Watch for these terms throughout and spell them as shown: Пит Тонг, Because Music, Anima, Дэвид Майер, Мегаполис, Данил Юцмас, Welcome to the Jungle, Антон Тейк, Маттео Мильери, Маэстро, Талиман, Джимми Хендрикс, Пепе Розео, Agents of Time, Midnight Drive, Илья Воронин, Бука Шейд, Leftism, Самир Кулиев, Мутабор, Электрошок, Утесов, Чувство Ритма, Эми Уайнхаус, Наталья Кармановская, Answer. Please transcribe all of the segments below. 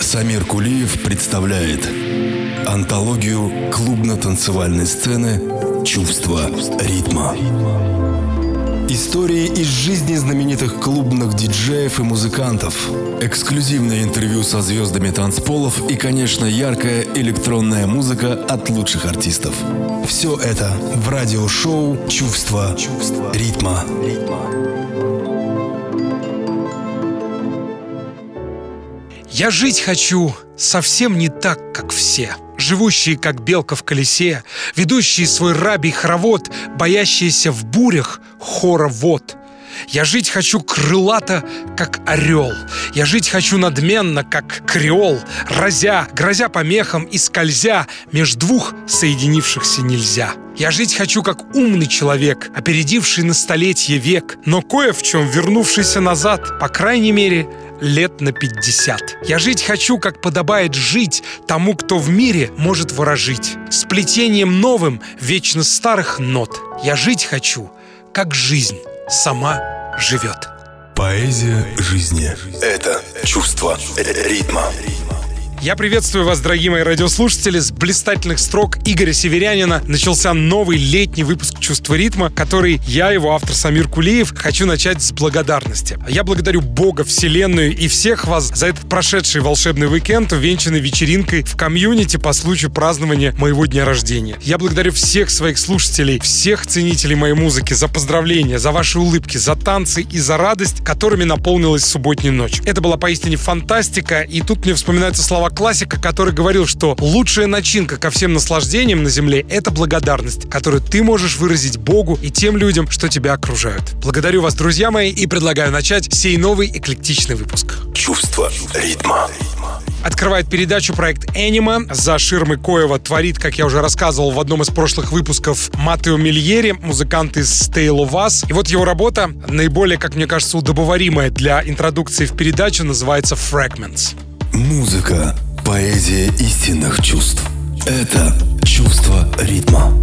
Самир Кулиев представляет антологию клубно-танцевальной сцены «Чувство ритма». Истории из жизни знаменитых клубных диджеев и музыкантов, эксклюзивное интервью со звездами танцполов и, конечно, яркая электронная музыка от лучших артистов. Все это в радиошоу «Чувство ритма». Я жить хочу совсем не так, как все. Живущие, как белка в колесе, ведущие свой рабий хоровод, боящиеся в бурях хоровод. Я жить хочу крылато, как орел. Я жить хочу надменно, как креол, разя, грозя помехам и скользя, меж двух соединившихся нельзя. Я жить хочу, как умный человек, опередивший на столетие век, но кое в чем вернувшийся назад, по крайней мере, лет на 50. Я жить хочу, как подобает жить тому, кто в мире может ворожить, сплетением новым вечно старых нот. Я жить хочу, как жизнь сама живет. Поэзия жизни — это чувство ритма. Я приветствую вас, дорогие мои радиослушатели. С блистательных строк Игоря Северянина начался новый летний выпуск «Чувство ритма», который я, его автор Самир Кулиев, хочу начать с благодарности. Я благодарю Бога, Вселенную и всех вас за этот прошедший волшебный уикенд, увенчанный вечеринкой в комьюнити по случаю празднования моего дня рождения. Я благодарю всех своих слушателей, всех ценителей моей музыки за поздравления, за ваши улыбки, за танцы и за радость, которыми наполнилась субботняя ночь. Это была поистине фантастика, и тут мне вспоминаются слова классика, который говорил, что лучшая начинка ко всем наслаждениям на земле — это благодарность, которую ты можешь выразить Богу и тем людям, что тебя окружают. Благодарю вас, друзья мои, и предлагаю начать сей новый эклектичный выпуск. Чувство ритма. Открывает передачу проект Anima. За ширмой Коева творит, как я уже рассказывал в одном из прошлых выпусков, Маттео Мильери, музыкант из Tale of Us. И вот его работа, наиболее, как мне кажется, удобоваримая для интродукции в передачу, называется Fragments. Музыка, поэзия истинных чувств. Это чувство ритма.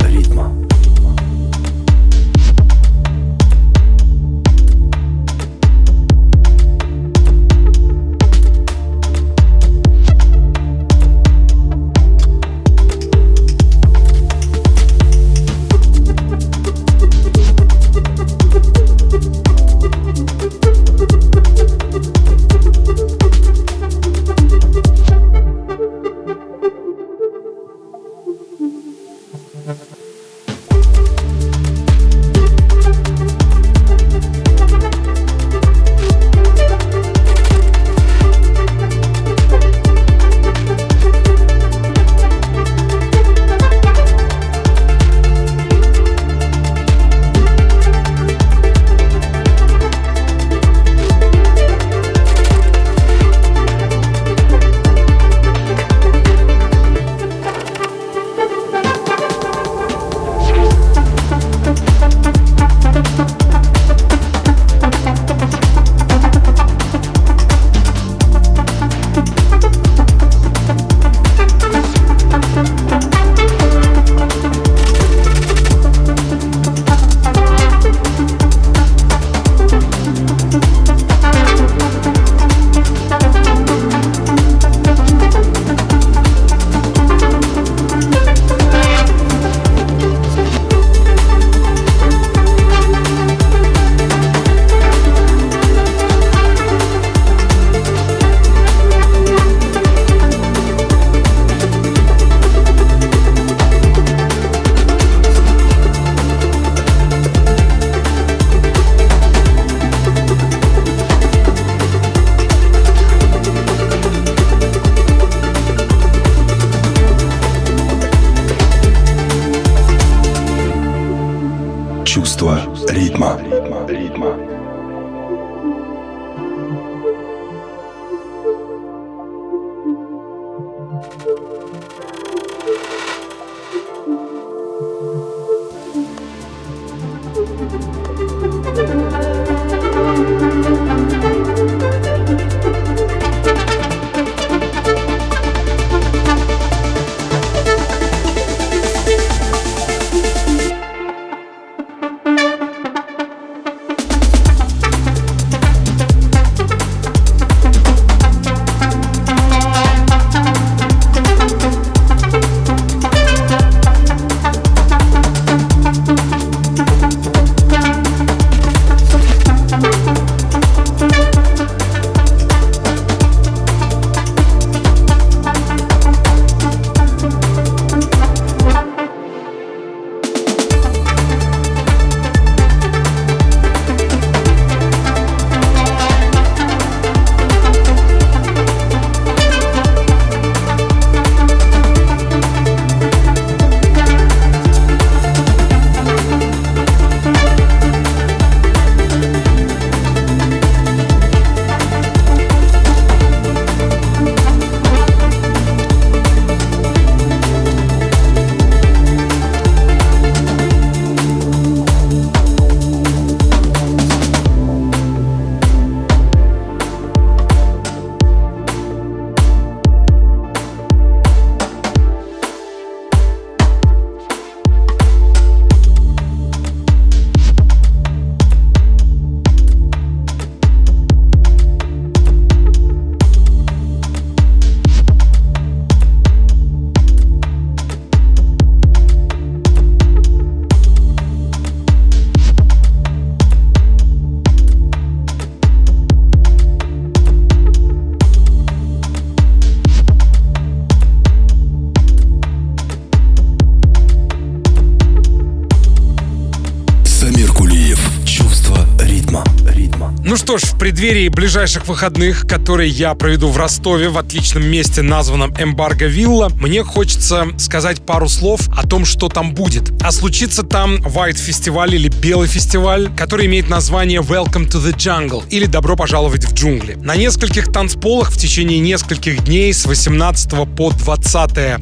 Ну что ж, в преддверии ближайших выходных, которые я проведу в Ростове, в отличном месте, названном Эмбарго Вилла, мне хочется сказать пару слов о том, что там будет. А случится там White Festival или Белый фестиваль, который имеет название Welcome to the Jungle или Добро пожаловать в джунгли. На нескольких танцполах в течение нескольких дней с 18 по 20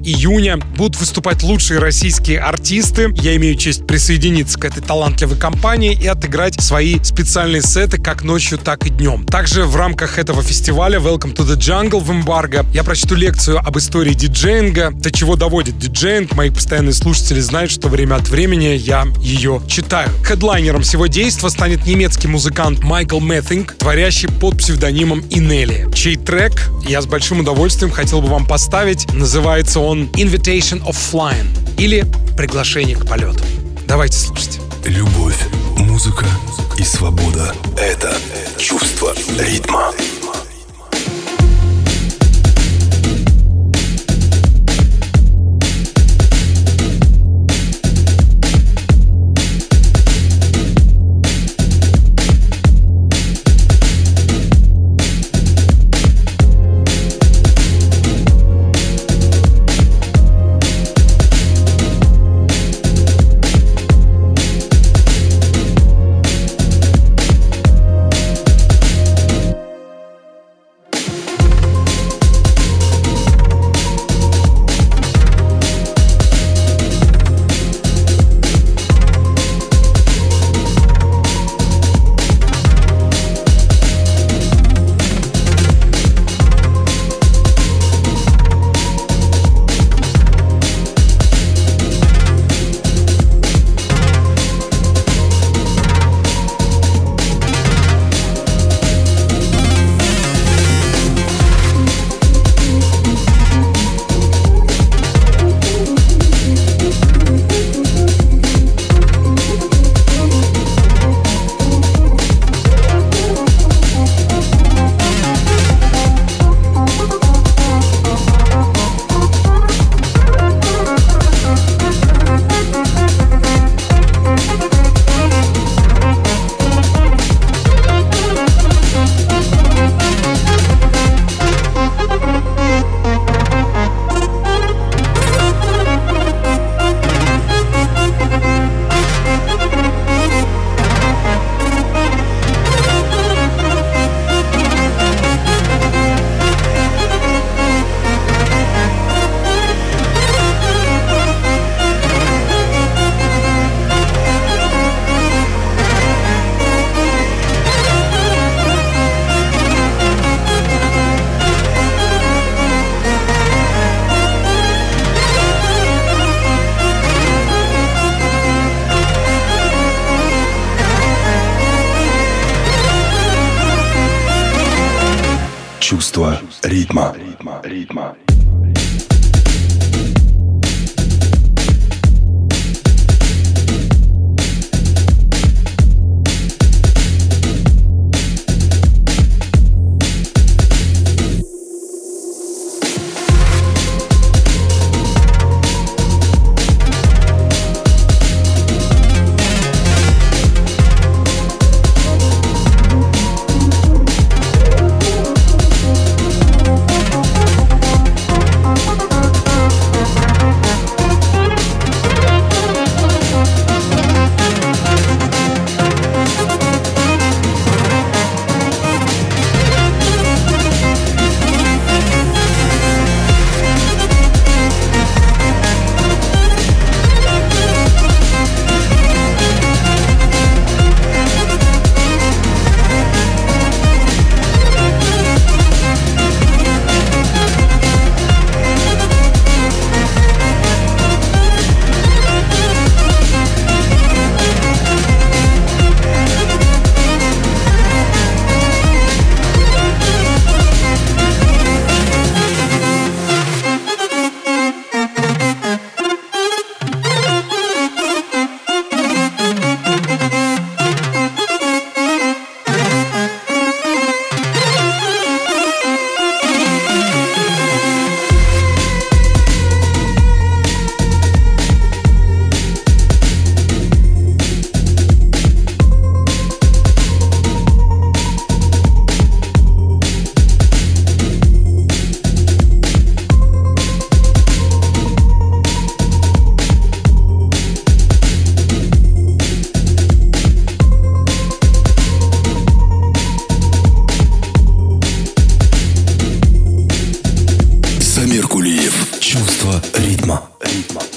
июня будут выступать лучшие российские артисты. Я имею честь присоединиться к этой талантливой компании и отыграть свои специальные сеты как ночью, так и днем. Также в рамках этого фестиваля Welcome to the Jungle в Эмбарго я прочту лекцию об истории диджеинга, до чего доводит диджеинг. Мои постоянные слушатели знают, что время от времени я ее читаю. Хедлайнером всего действа станет немецкий музыкант Майкл Мэттинг, творящий под псевдонимом Инелли, чей трек я с большим удовольствием хотел бы вам поставить. Называется он Invitation of Flying или Приглашение к полету. Давайте слушать. Любовь, музыка и свобода — это чувство ритма. Чувство ритма.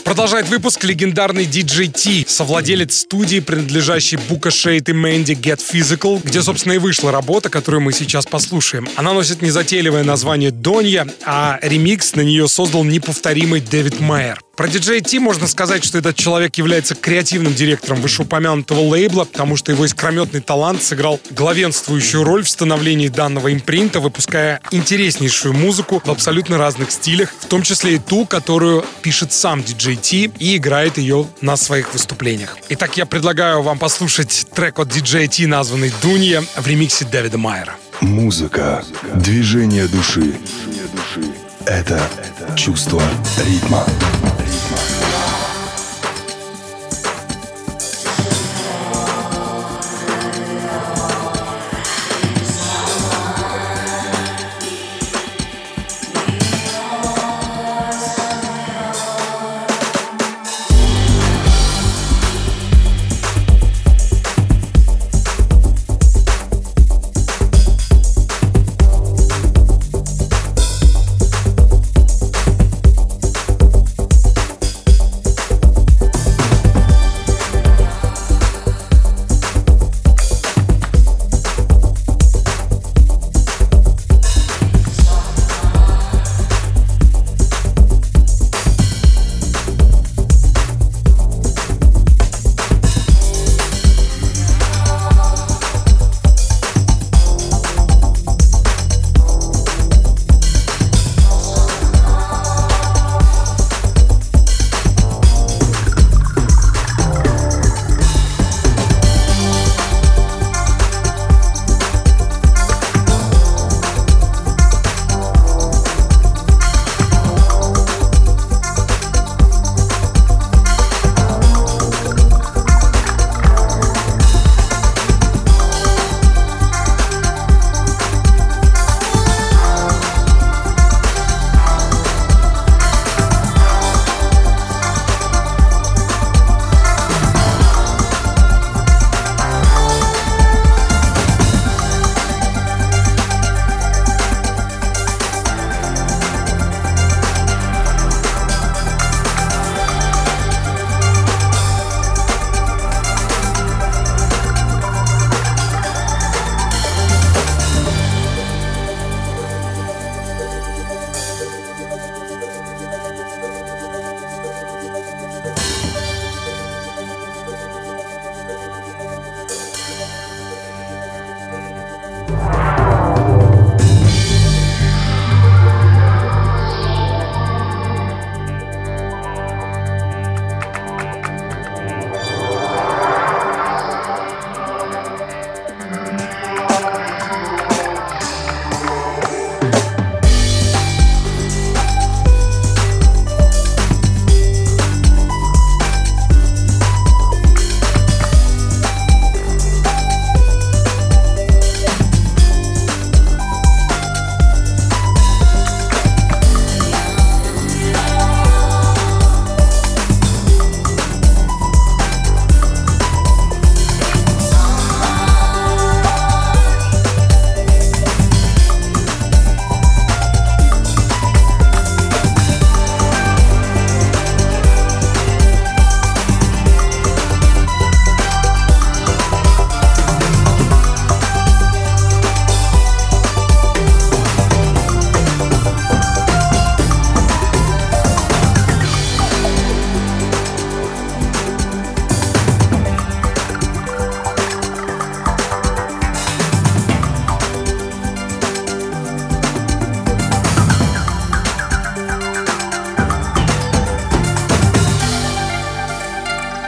Продолжает выпуск легендарный DJT, совладелец студии, принадлежащей Бука Шейд и Мэнди Get Physical, где, собственно, и вышла работа, которую мы сейчас послушаем. Она носит незатейливое название «Донья», а ремикс на нее создал неповторимый Дэвид Майер. Про DJT можно сказать, что этот человек является креативным директором вышеупомянутого лейбла, потому что его искрометный талант сыграл главенствующую роль в становлении данного импринта, выпуская интереснейшую музыку в абсолютно разных стилях, в том числе и ту, которую пишет сам DJT и играет ее на своих выступлениях. Итак, я предлагаю вам послушать трек от DJT, названный «Дунья», в ремиксе Дэвида Майера. Музыка, движение души. Это чувство ритма.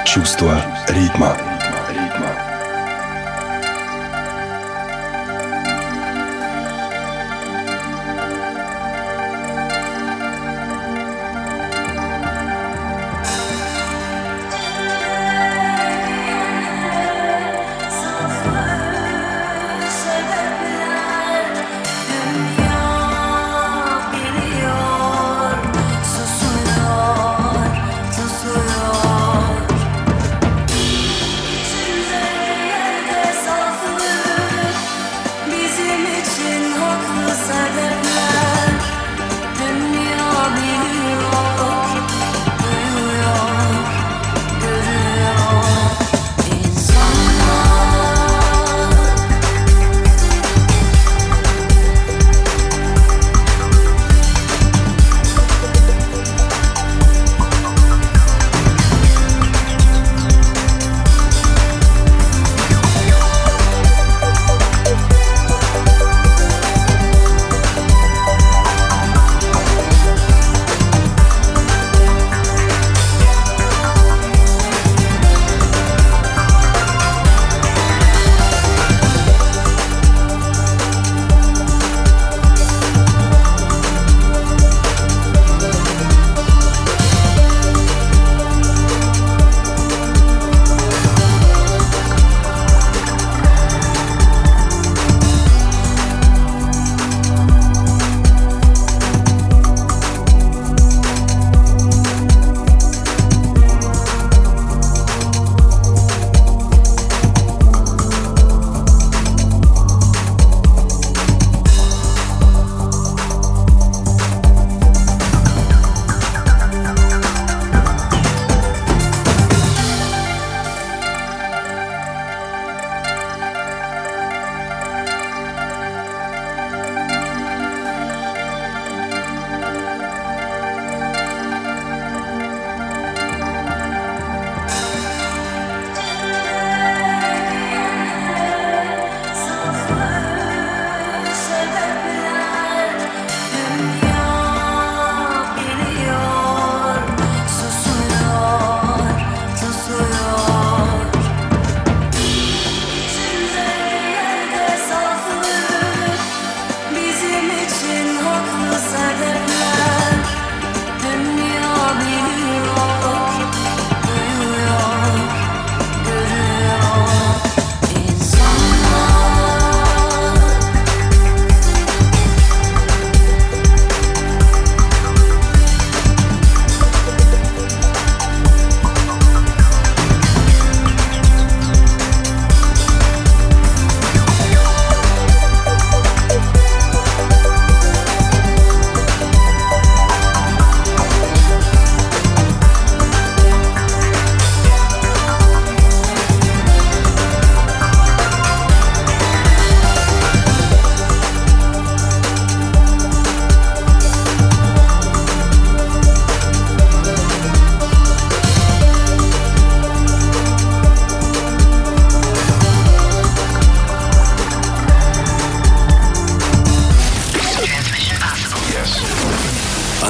Чувство ритма.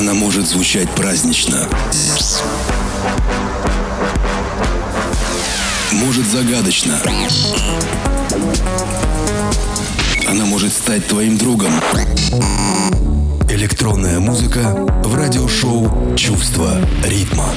она может звучать празднично, может загадочно, она может стать твоим другом. Электронная музыка в радиошоу «Чувство ритма».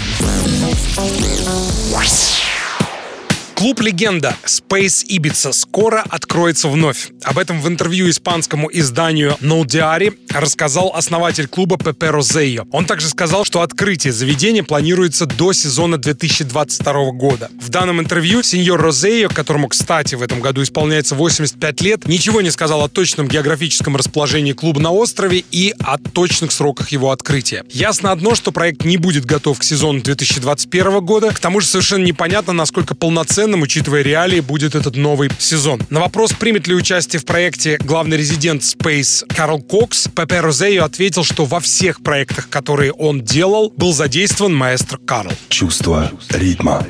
Клуб «Легенда» Space Ibiza скоро откроется вновь. Об этом в интервью испанскому изданию Nou Diari рассказал основатель клуба Пепе Розео. Он также сказал, что открытие заведения планируется до сезона 2022 года. В данном интервью сеньор Розео, которому, кстати, в этом году исполняется 85 лет, ничего не сказал о точном географическом расположении клуба на острове и о точных сроках его открытия. Ясно одно, что проект не будет готов к сезону 2021 года. К тому же совершенно непонятно, насколько полноценно, учитывая реалии, будет этот новый сезон. На вопрос, примет ли участие в проекте главный резидент Space Карл Кокс, Пепе Розео ответил, что во всех проектах, которые он делал, был задействован маэстро Карл. Чувство ритма.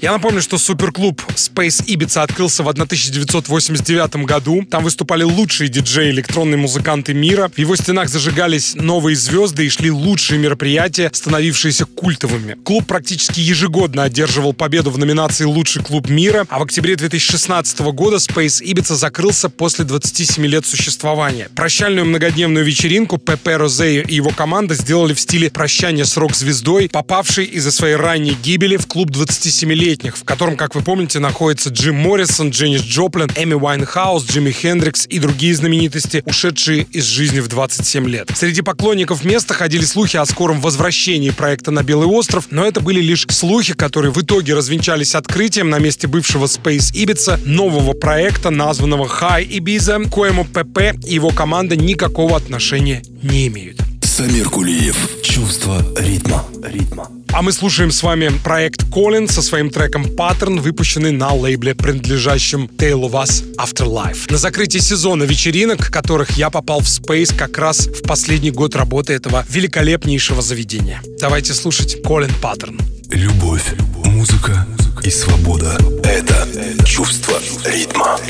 Я напомню, что суперклуб Space Ibiza открылся в 1989 году. Там выступали лучшие диджеи, электронные музыканты мира. В его стенах зажигались новые звезды и шли лучшие мероприятия, становившиеся культовыми. Клуб практически ежегодно одерживал победу в номинации «Лучший клуб мира», а в октябре 2016 года Space Ibiza закрылся после 27 лет существования. Прощальную многодневную вечеринку Пепе Розео и его команда сделали в стиле прощания с рок-звездой, попавшей из-за своей ранней гибели в клуб 27-летних, в котором, как вы помните, находятся Джим Моррисон, Дженнис Джоплин, Эми Уайнхаус, Джимми Хендрикс и другие знаменитости, ушедшие из жизни в 27 лет. Среди поклонников места ходили слухи о скором возвращении проекта на Белый остров, но это были лишь слухи, которые в итоге развенчались открытием на месте бывшего Space Ibiza нового проекта, названного High Ibiza, к коему Пепе и его команда никакого отношения не имеют. Самир Кулиев. Чувство ритма. А мы слушаем с вами проект Колин со своим треком «Паттерн», выпущенный на лейбле, принадлежащем Tale of Us Afterlife. На закрытии сезона вечеринок, которых я попал в Space как раз в последний год работы этого великолепнейшего заведения. Давайте слушать Колин «Паттерн». Любовь, музыка и свобода — это чувство ритма.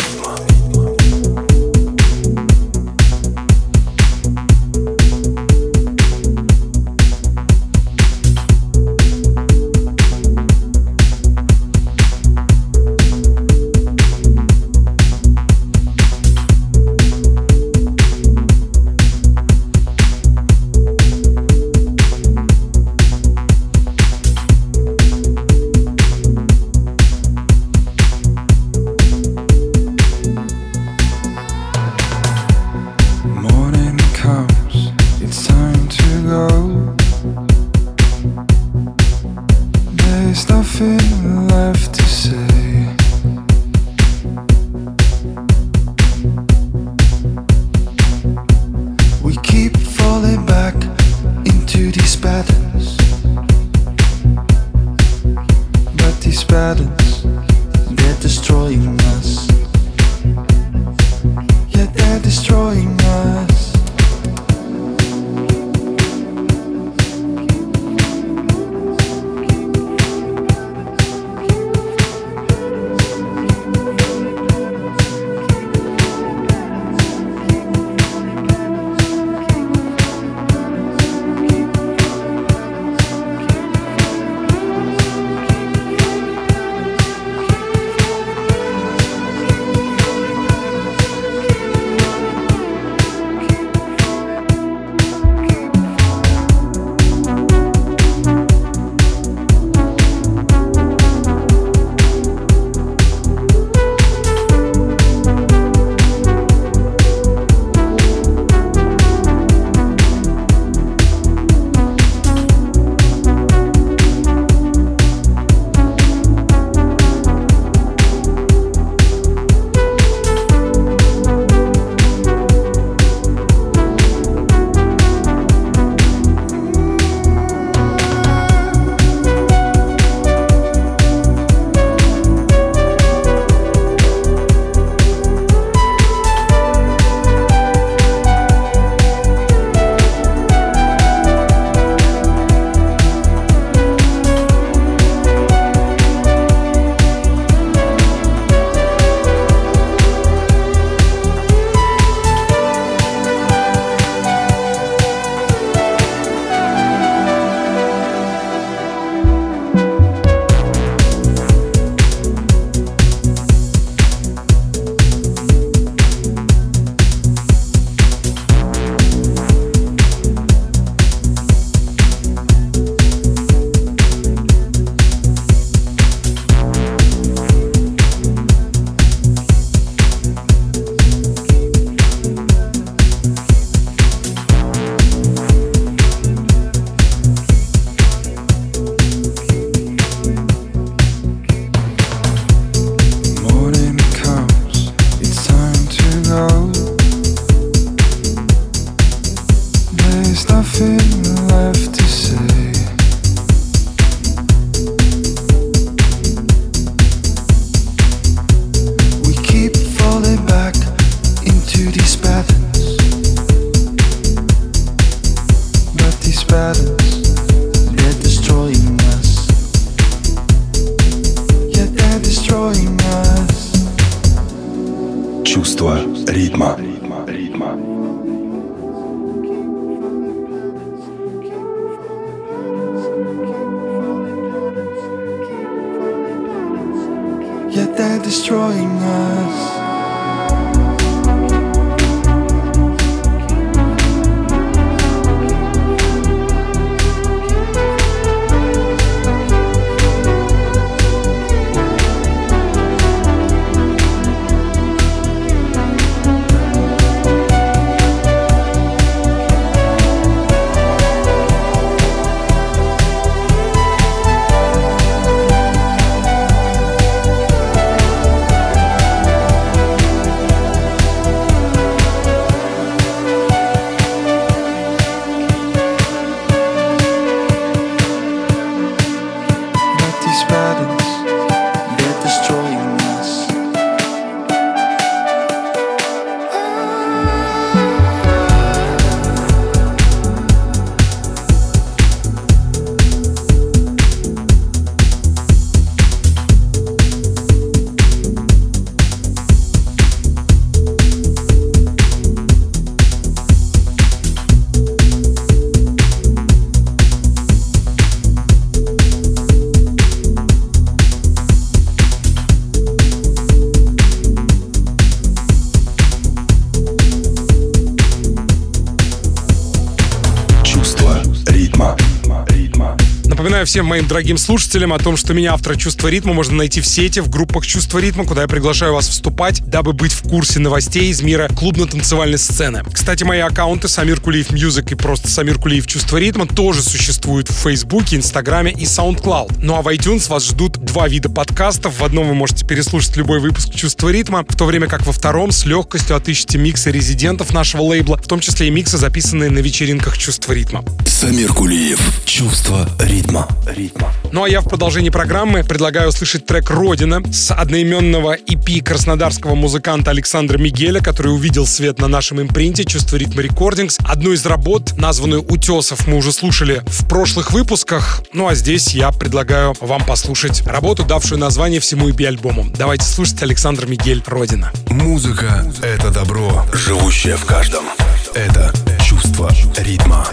Всем моим дорогим слушателям о том, что меня, автора «Чувства ритма», можно найти в сети, в группах «Чувства ритма», куда я приглашаю вас вступать, дабы быть в курсе новостей из мира клубно-танцевальной сцены. Кстати, мои аккаунты «Самир Кулиев Мьюзик» и просто «Самир Кулиев Чувства ритма» тоже существуют в Фейсбуке, Инстаграме и SoundCloud. Ну а в iTunes вас ждут два вида подкастов. В одном вы можете переслушать любой выпуск «Чувства ритма», в то время как во втором с легкостью отыщите миксы резидентов нашего лейбла, в том числе и миксы, записанные на вечеринках «Чувства ритма». Самир Кулиев. «Чувство ритма». Ну а я в продолжении программы предлагаю услышать трек «Родина» с одноименного EP краснодарского музыканта Александра Мигеля, который увидел свет на нашем импринте «Чувство ритма Recordings». Одну из работ, названную «Утесов», мы уже слушали в прошлых выпусках. Ну а здесь я предлагаю вам послушать работу, давшую название всему EP-альбому. Давайте слушать Александр Мигель «Родина». Музыка — это добро, живущее в каждом. Это чувство ритма.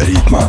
ритма.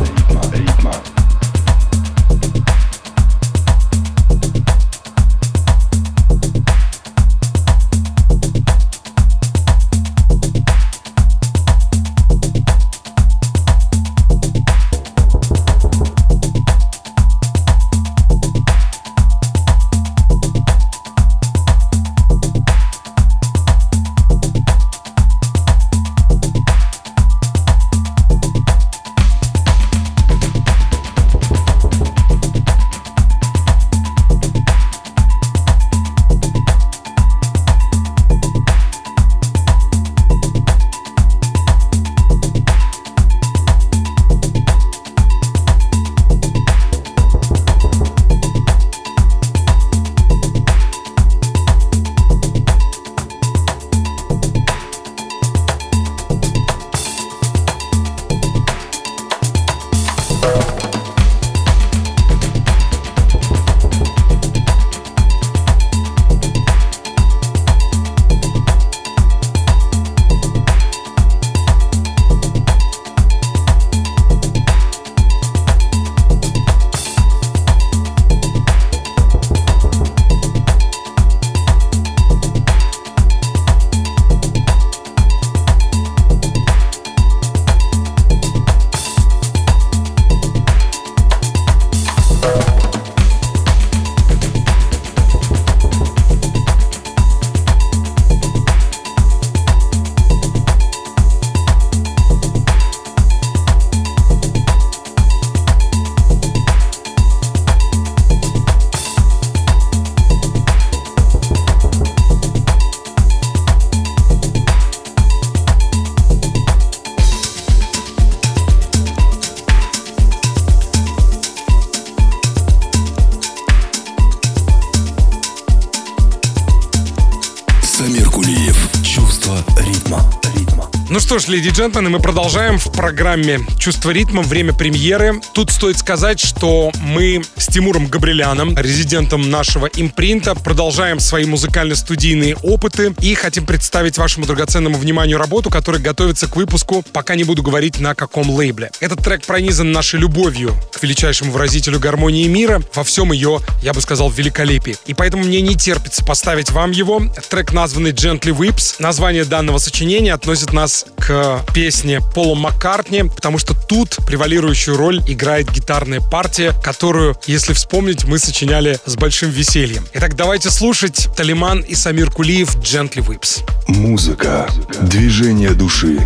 Ну что ж, леди и джентльмены, мы продолжаем в программе «Чувство ритма. Время премьеры». Тут стоит сказать, что мы с Тимуром Габриляном, резидентом нашего импринта, продолжаем свои музыкально-студийные опыты и хотим представить вашему драгоценному вниманию работу, которая готовится к выпуску, пока не буду говорить на каком лейбле. Этот трек пронизан нашей любовью к величайшему выразителю гармонии мира, во всем ее, я бы сказал, великолепии. И поэтому мне не терпится поставить вам его. Трек, названный «Gently Whips». Название данного сочинения относит нас к песне Пола Маккартни, потому что тут превалирующую роль играет гитарная партия, которую, если вспомнить, мы сочиняли с большим весельем. Итак, давайте слушать Талиман и Самир Кулиев «Gently Whips». Музыка, движение души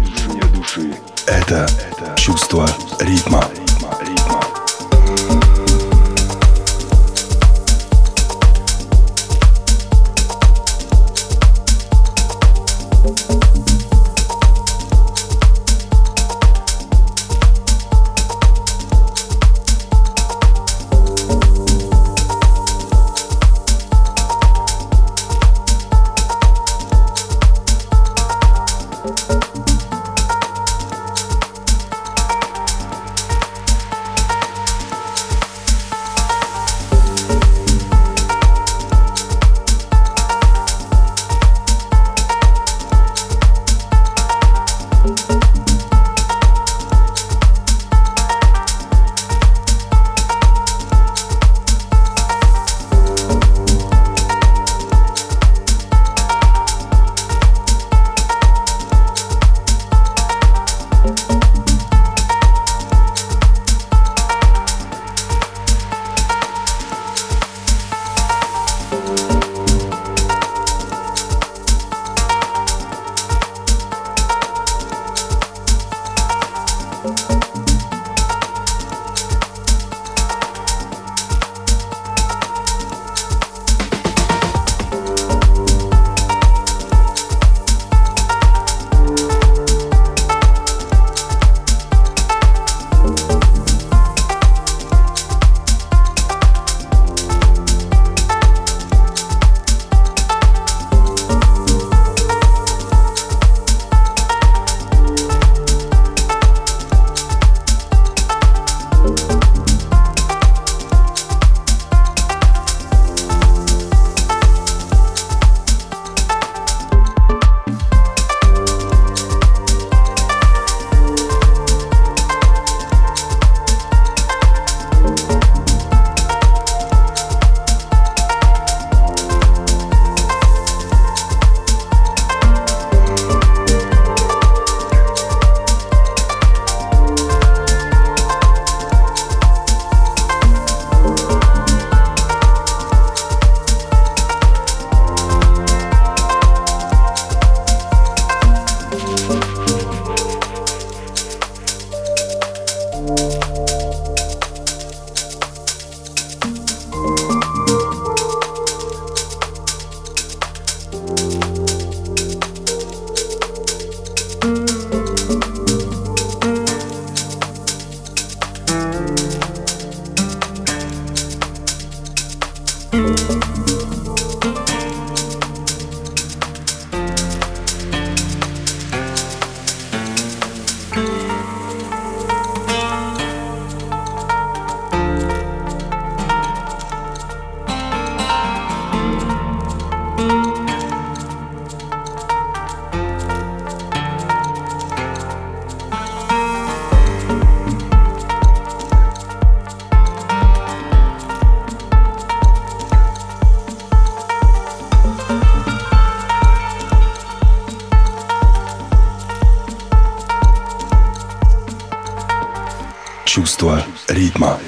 — это чувство ритма. чувство ритма.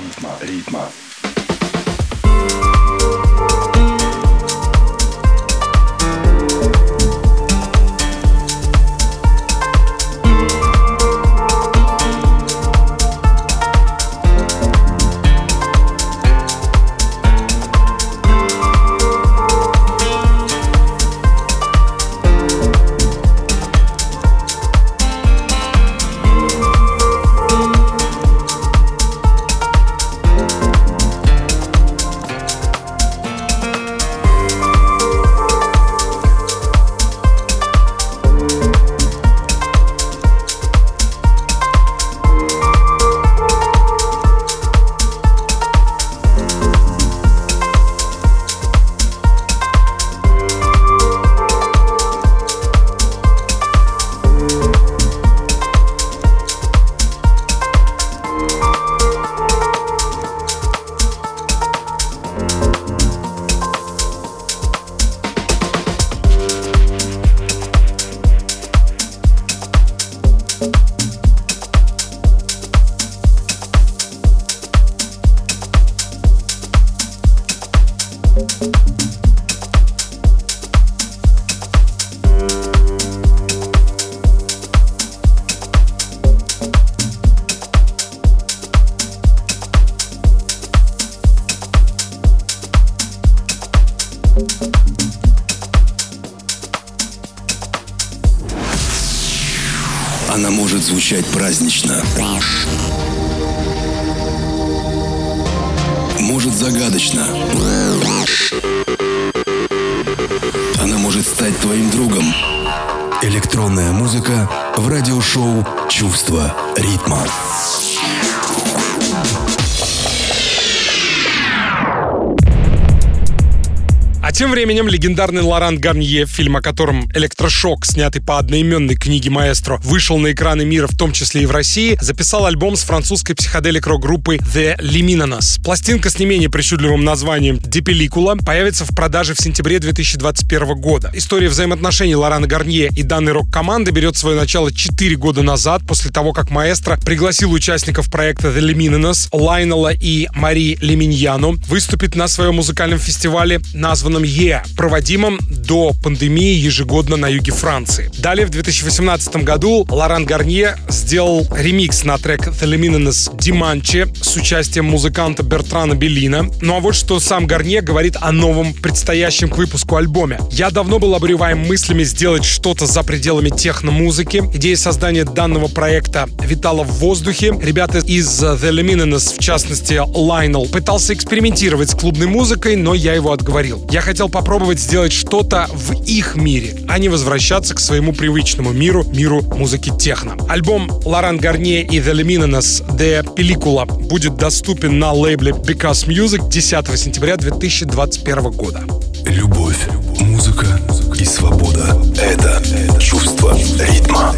Она может звучать празднично, может загадочно, она может стать твоим другом. Электронная музыка в радиошоу «Чувство ритма». А тем временем легендарный Лоран Гарнье, фильм о котором «Электрошок», снятый по одноименной книге Маэстро, вышел на экраны мира, в том числе и в России, записал альбом с французской психоделик-рок-группой The Liminanas. Пластинка с не менее причудливым названием «Ди Пелликула» появится в продаже в сентябре 2021 года. История взаимоотношений Лорана Гарнье и данной рок-команды берет свое начало 4 года назад, после того, как Маэстро пригласил участников проекта The Liminanas, Лайнела и Мари Леминьяну, выступить на своем музыкальном фестивале, названном «Е», проводимым до пандемии ежегодно на юге Франции. Далее в 2018 году Лоран Гарнье сделал ремикс на трек «The Liminanas Dimanche» с участием музыканта Бертрана Беллина. Ну а вот что сам Гарнье говорит о новом предстоящем к выпуску альбоме. «Я давно был обуреваем мыслями сделать что-то за пределами техномузыки. Идея создания данного проекта витала в воздухе. Ребята из The Liminanas, в частности Лайнел, пытался экспериментировать с клубной музыкой, но я его отговорил. Я хотел попробовать сделать что-то в их мире, а не возвращаться к своему привычному миру, миру музыки техно». Альбом Лоран Гарнье и The Liminanas «Де Пелликула» будет доступен на лейбле Because Music 10 сентября 2021 года. Любовь, музыка и свобода — это чувство ритма.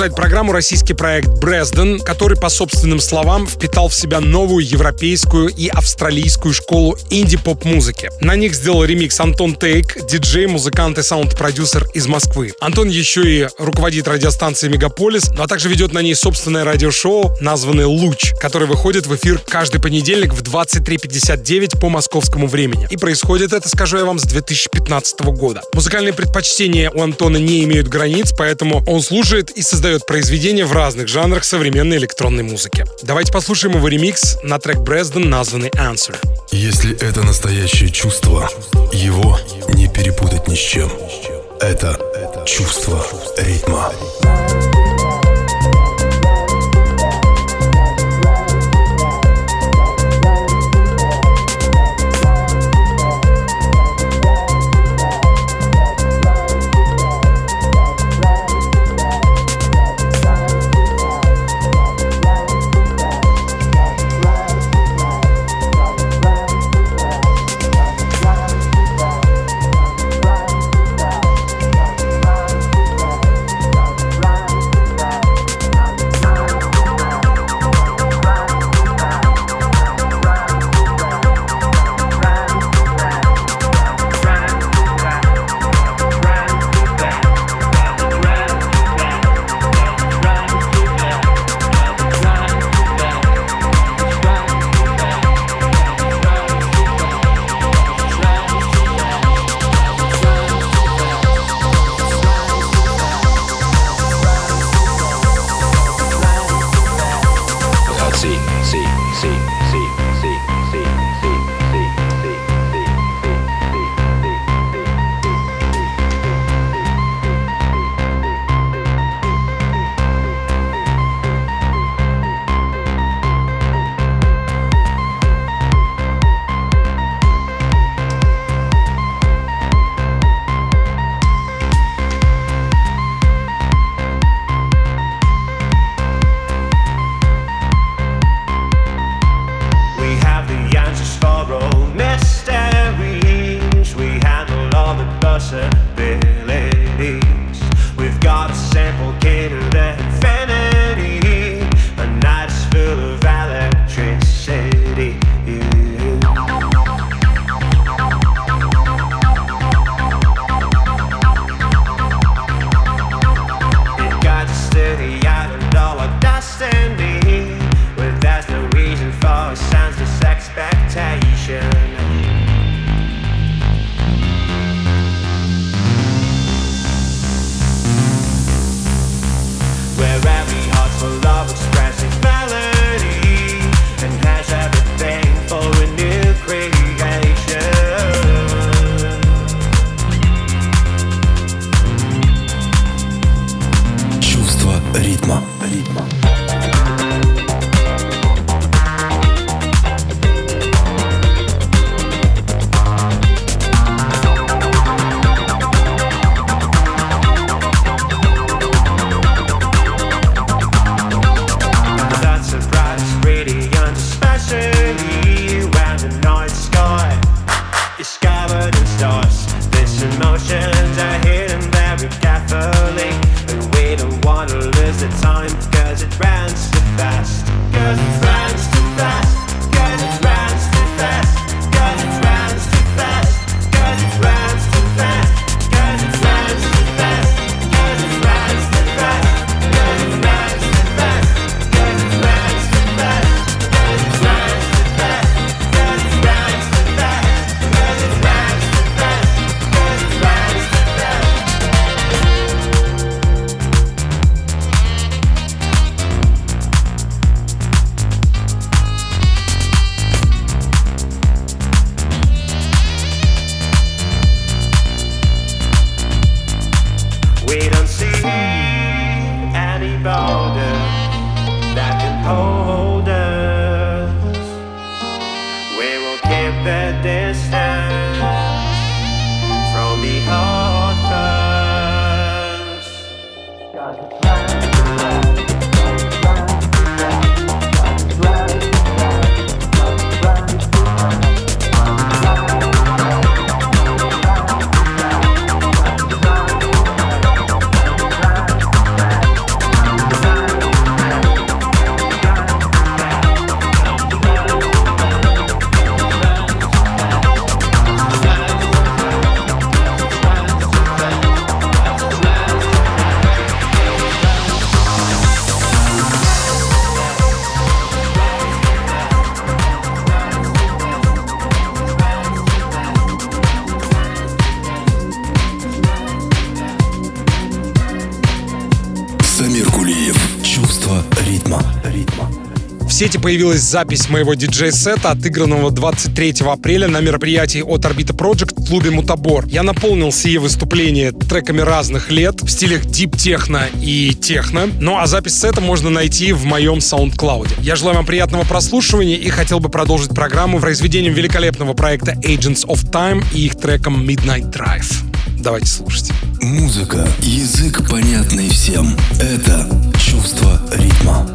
продолжает программу российский проект «Брезден», который, по собственным словам, впитал в себя новую европейскую и австралийскую школу инди-поп-музыки. На них сделал ремикс Антон Тейк, диджей, музыкант и саунд-продюсер из Москвы. Антон еще и руководит радиостанцией «Мегаполис», а также ведет на ней собственное радиошоу, названное «Луч», которое выходит в эфир каждый понедельник в 23:59 по московскому времени. И происходит это, скажу я вам, с 2015 года. Музыкальные предпочтения у Антона не имеют границ, поэтому он слушает и создает произведения в разных жанрах современной электронной музыки. Давайте послушаем его ремикс на трек Брезден, названный Answer. Если это настоящее чувство, его не перепутать ни с чем. Это чувство ритма. сети появилась запись моего диджей-сета, отыгранного 23 апреля на мероприятии от Orbita Project в клубе Мутабор. Я наполнил сие выступление треками разных лет в стилях дип-техно и техно. Ну а запись сета можно найти в моем SoundCloud. Я желаю вам приятного прослушивания и хотел бы продолжить программу произведением великолепного проекта Agents of Time и их треком Midnight Drive. Давайте слушать. Музыка, язык понятный всем. Это чувство ритма.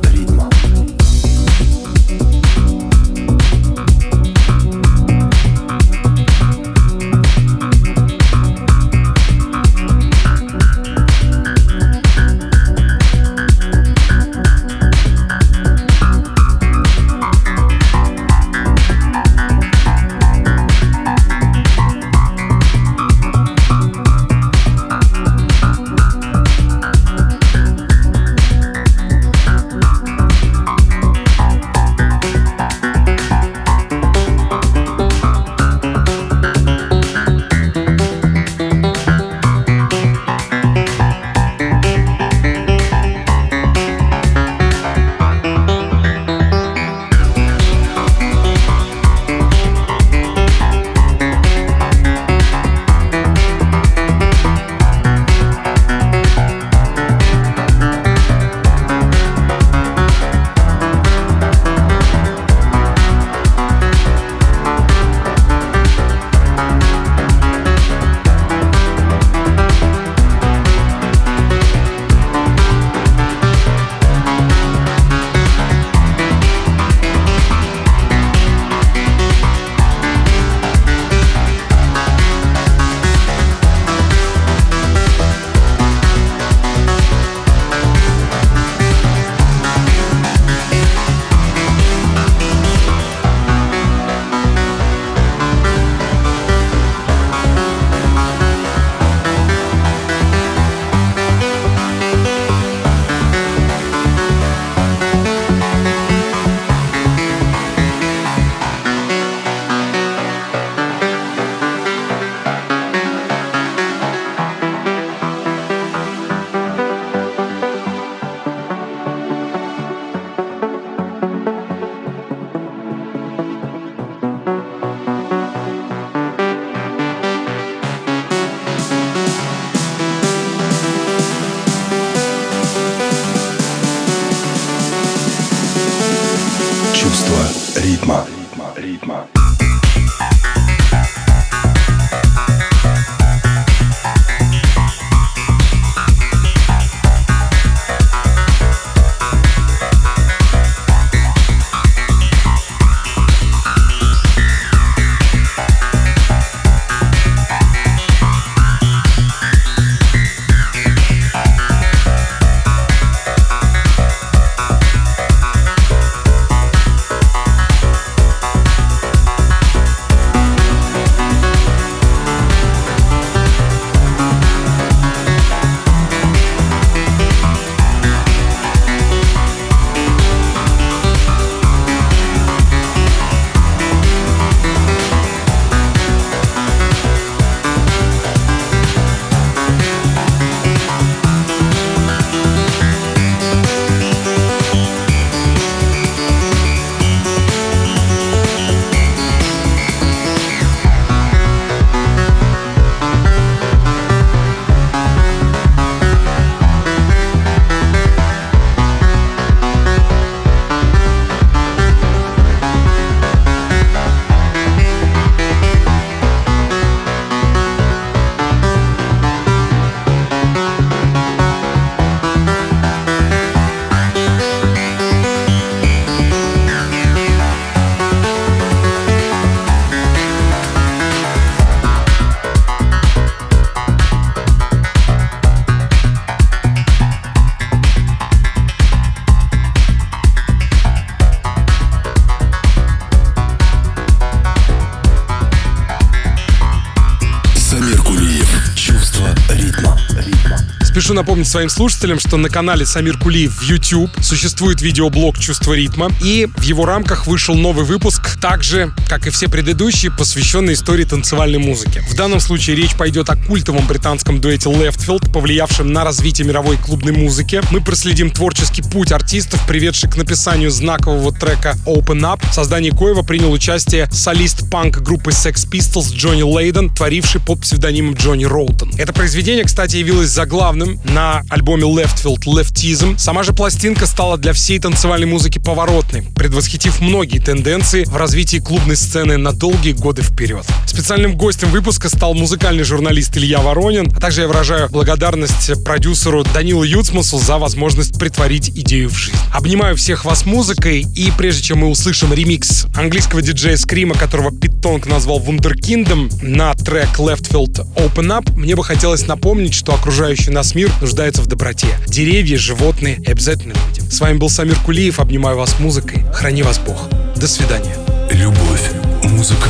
спешу напомнить своим слушателям, что на канале Самир Кулиев в YouTube существует видеоблог «Чувство ритма», и в его рамках вышел новый выпуск, также, как и все предыдущие, посвященный истории танцевальной музыки. В данном случае речь пойдет о культовом британском дуэте Leftfield, повлиявшем на развитие мировой клубной музыки. Мы проследим творческий путь артистов, приведший к написанию знакового трека Open Up. В создании Коева принял участие солист панк-группы Sex Pistols Джонни Лейден, творивший под псевдонимом Джонни Роутон. Это произведение, кстати, явилось заглавным на альбоме Leftfield «Leftism». Сама же пластинка стала для всей танцевальной музыки поворотной, предвосхитив многие тенденции в развитии клубной сцены на долгие годы вперед. Специальным гостем выпуска стал музыкальный журналист Илья Воронин, а также я выражаю благодарность продюсеру Данилу Юцмасу за возможность притворить идею в жизнь. Обнимаю всех вас музыкой, и прежде чем мы услышим ремикс английского диджея Скрима, которого Пит Тонг назвал «Вундеркиндом», на трек Leftfield Open Up, мне бы хотелось напомнить, что окружающий нас мир нуждается в доброте. Деревья, животные и обязательно люди. С вами был Самир Кулиев. Обнимаю вас музыкой. Храни вас Бог. До свидания. Любовь, музыка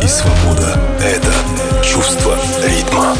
и свобода — это чувство ритма.